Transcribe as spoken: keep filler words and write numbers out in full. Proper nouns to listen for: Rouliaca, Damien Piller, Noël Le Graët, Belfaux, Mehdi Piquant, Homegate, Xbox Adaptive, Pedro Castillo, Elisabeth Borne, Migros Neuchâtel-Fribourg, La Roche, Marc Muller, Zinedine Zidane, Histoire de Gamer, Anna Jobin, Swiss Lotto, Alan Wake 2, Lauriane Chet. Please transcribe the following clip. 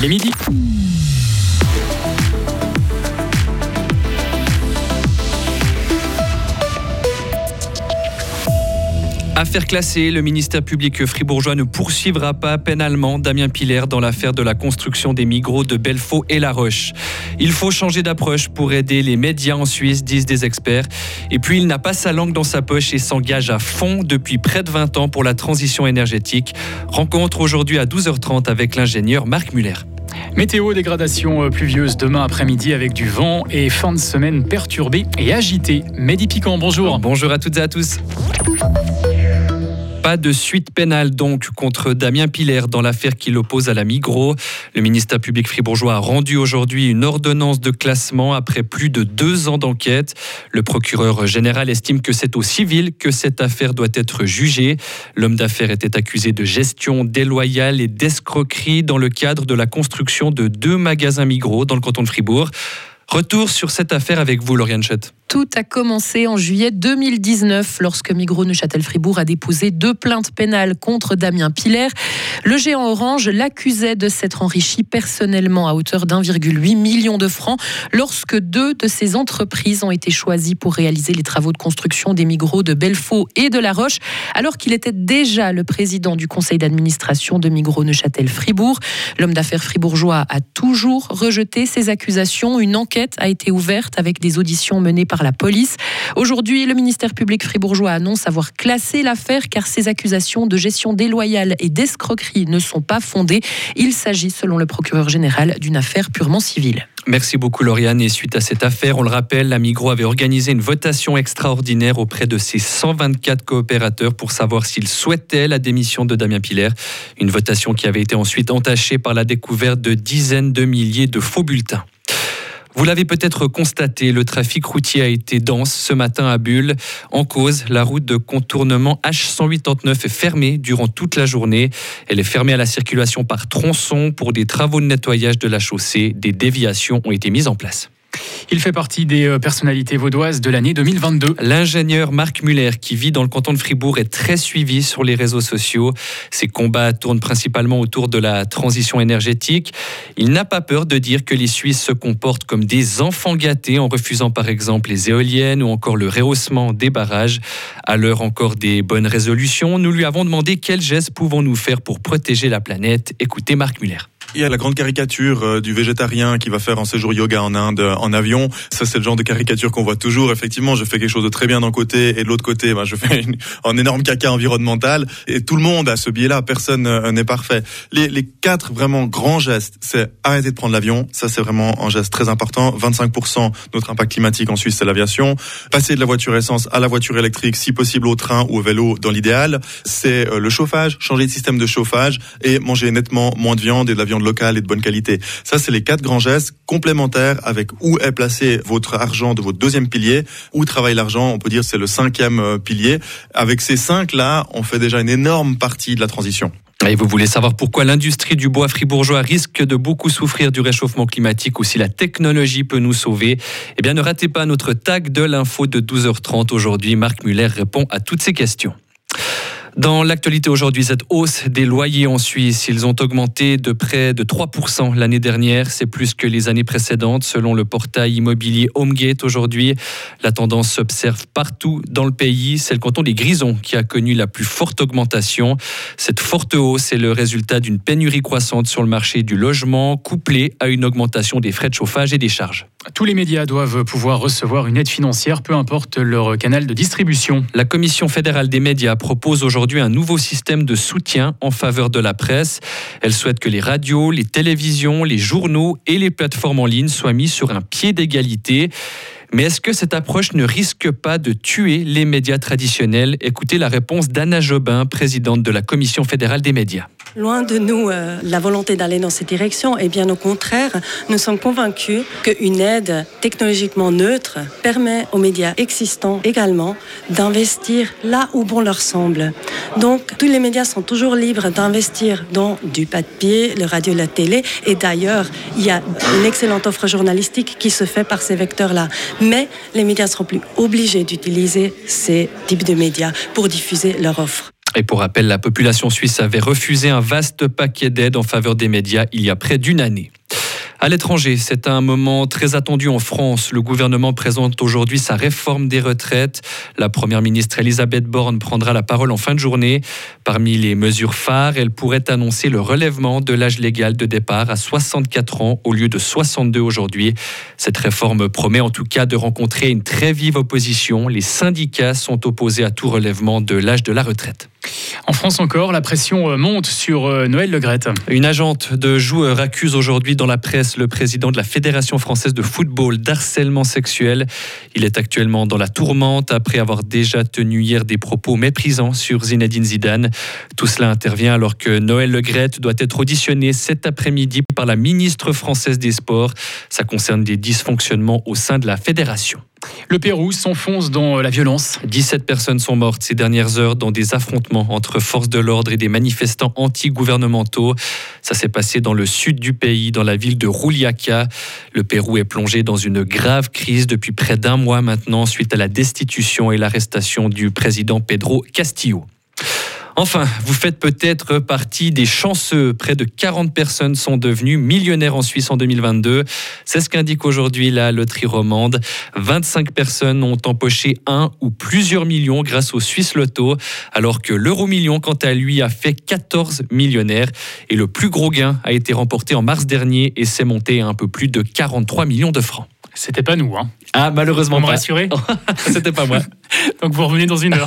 Il est midi. Affaire classée, le ministère public fribourgeois ne poursuivra pas pénalement Damien Piller dans l'affaire de la construction des Migros de Belfaux et La Roche. Il faut changer d'approche pour aider les médias en Suisse, disent des experts. Et puis, il n'a pas sa langue dans sa poche et s'engage à fond depuis près de vingt ans pour la transition énergétique. Rencontre aujourd'hui à douze heures trente avec l'ingénieur Marc Muller. Météo, dégradation pluvieuse demain après-midi avec du vent et fin de semaine perturbée et agitée. Mehdi Piquant, bonjour. Bonjour à toutes et à tous. Pas de suite pénale donc contre Damien Piller dans l'affaire qui l'oppose à la Migros. Le ministère public fribourgeois a rendu aujourd'hui une ordonnance de classement après plus de deux ans d'enquête. Le procureur général estime que c'est au civil que cette affaire doit être jugée. L'homme d'affaires était accusé de gestion déloyale et d'escroquerie dans le cadre de la construction de deux magasins Migros dans le canton de Fribourg. Retour sur cette affaire avec vous, Lauriane Chet. Tout a commencé en juillet deux mille dix-neuf, lorsque Migros Neuchâtel-Fribourg a déposé deux plaintes pénales contre Damien Piller. Le géant orange l'accusait de s'être enrichi personnellement à hauteur d'un virgule huit million de francs lorsque deux de ses entreprises ont été choisies pour réaliser les travaux de construction des Migros de Belfaux et de La Roche, alors qu'il était déjà le président du conseil d'administration de Migros Neuchâtel-Fribourg. L'homme d'affaires fribourgeois a toujours rejeté ces accusations. Une enquête a été ouverte avec des auditions menées par la police. Aujourd'hui, le ministère public fribourgeois annonce avoir classé l'affaire car ces accusations de gestion déloyale et d'escroquerie ne sont pas fondées. Il s'agit, selon le procureur général, d'une affaire purement civile. Merci beaucoup Lauriane. Et suite à cette affaire, on le rappelle, la Migros avait organisé une votation extraordinaire auprès de ses cent vingt-quatre coopérateurs pour savoir s'ils souhaitaient la démission de Damien Piller. Une votation qui avait été ensuite entachée par la découverte de dizaines de milliers de faux bulletins. Vous l'avez peut-être constaté, le trafic routier a été dense ce matin à Bulle. En cause, la route de contournement H cent quatre-vingt-dix-neuf est fermée durant toute la journée. Elle est fermée à la circulation par tronçon pour des travaux de nettoyage de la chaussée. Des déviations ont été mises en place. Il fait partie des personnalités vaudoises de l'année deux mille vingt-deux. L'ingénieur Marc Muller, qui vit dans le canton de Fribourg, est très suivi sur les réseaux sociaux. Ses combats tournent principalement autour de la transition énergétique. Il n'a pas peur de dire que les Suisses se comportent comme des enfants gâtés en refusant par exemple les éoliennes ou encore le rehaussement des barrages. À l'heure encore des bonnes résolutions, nous lui avons demandé quels gestes pouvons-nous faire pour protéger la planète. Écoutez Marc Muller. Il y a la grande caricature du végétarien qui va faire un séjour yoga en Inde en avion. Ça, c'est le genre de caricature qu'on voit toujours. Effectivement, je fais quelque chose de très bien d'un côté et de l'autre côté, ben, je fais une, un énorme caca environnemental. Et tout le monde a ce biais-là. Personne n'est parfait. Les, les quatre vraiment grands gestes, c'est arrêter de prendre l'avion. Ça, c'est vraiment un geste très important. vingt-cinq pour cent de notre impact climatique en Suisse, c'est l'aviation. Passer de la voiture essence à la voiture électrique, si possible au train ou au vélo dans l'idéal. C'est le chauffage, changer de système de chauffage et manger nettement moins de viande et de la viande locale et de bonne qualité. Ça, c'est les quatre grands gestes complémentaires avec où est placé votre argent de votre deuxième pilier, où travaille l'argent, on peut dire c'est le cinquième pilier. Avec ces cinq-là, on fait déjà une énorme partie de la transition. Et vous voulez savoir pourquoi l'industrie du bois fribourgeois risque de beaucoup souffrir du réchauffement climatique ou si la technologie peut nous sauver? Eh bien, ne ratez pas notre tag de l'info de douze heures trente aujourd'hui. Marc Muller répond à toutes ces questions. Dans l'actualité aujourd'hui, cette hausse des loyers en Suisse, ils ont augmenté de près de trois pour cent l'année dernière. C'est plus que les années précédentes, selon le portail immobilier Homegate aujourd'hui. La tendance s'observe partout dans le pays. C'est le canton des Grisons qui a connu la plus forte augmentation. Cette forte hausse est le résultat d'une pénurie croissante sur le marché du logement, couplée à une augmentation des frais de chauffage et des charges. Tous les médias doivent pouvoir recevoir une aide financière, peu importe leur canal de distribution. La Commission fédérale des médias propose aujourd'hui un nouveau système de soutien en faveur de la presse. Elle souhaite que les radios, les télévisions, les journaux et les plateformes en ligne soient mis sur un pied d'égalité. Mais est-ce que cette approche ne risque pas de tuer les médias traditionnels? Écoutez la réponse d'Anna Jobin, présidente de la Commission fédérale des médias. Loin de nous euh, la volonté d'aller dans cette direction, et bien au contraire, nous sommes convaincus qu'une aide technologiquement neutre permet aux médias existants également d'investir là où bon leur semble. Donc tous les médias sont toujours libres d'investir dans du papier, le radio, la télé, et d'ailleurs il y a une excellente offre journalistique qui se fait par ces vecteurs-là. Mais les médias seront plus obligés d'utiliser ces types de médias pour diffuser leur offre. Et pour rappel, la population suisse avait refusé un vaste paquet d'aides en faveur des médias il y a près d'une année. À l'étranger, c'est un moment très attendu en France. Le gouvernement présente aujourd'hui sa réforme des retraites. La première ministre Elisabeth Borne prendra la parole en fin de journée. Parmi les mesures phares, elle pourrait annoncer le relèvement de l'âge légal de départ à soixante-quatre ans au lieu de soixante-deux aujourd'hui. Cette réforme promet en tout cas de rencontrer une très vive opposition. Les syndicats sont opposés à tout relèvement de l'âge de la retraite. En France encore, la pression monte sur Noël Le Graët. Une agente de joueurs accuse aujourd'hui dans la presse le président de la Fédération française de football d'harcèlement sexuel. Il est actuellement dans la tourmente après avoir déjà tenu hier des propos méprisants sur Zinedine Zidane. Tout cela intervient alors que Noël Le Graët doit être auditionné cet après-midi par la ministre française des Sports. Ça concerne des dysfonctionnements au sein de la fédération. Le Pérou s'enfonce dans la violence. dix-sept personnes sont mortes ces dernières heures dans des affrontements entre forces de l'ordre et des manifestants anti-gouvernementaux. Ça s'est passé dans le sud du pays, dans la ville de Rouliaca. Le Pérou est plongé dans une grave crise depuis près d'un mois maintenant, suite à la destitution et l'arrestation du président Pedro Castillo. Enfin, vous faites peut-être partie des chanceux. Près de quarante personnes sont devenues millionnaires en Suisse en deux mille vingt-deux. C'est ce qu'indique aujourd'hui la loterie romande. vingt-cinq personnes ont empoché un ou plusieurs millions grâce au Swiss Lotto, alors que l'euro million, quant à lui, a fait quatorze millionnaires. Et le plus gros gain a été remporté en mars dernier et s'est monté à un peu plus de quarante-trois millions de francs. C'était pas nous, hein. Ah, malheureusement pas. Vous me rassurez ? C'était pas moi. Donc vous revenez dans une heure.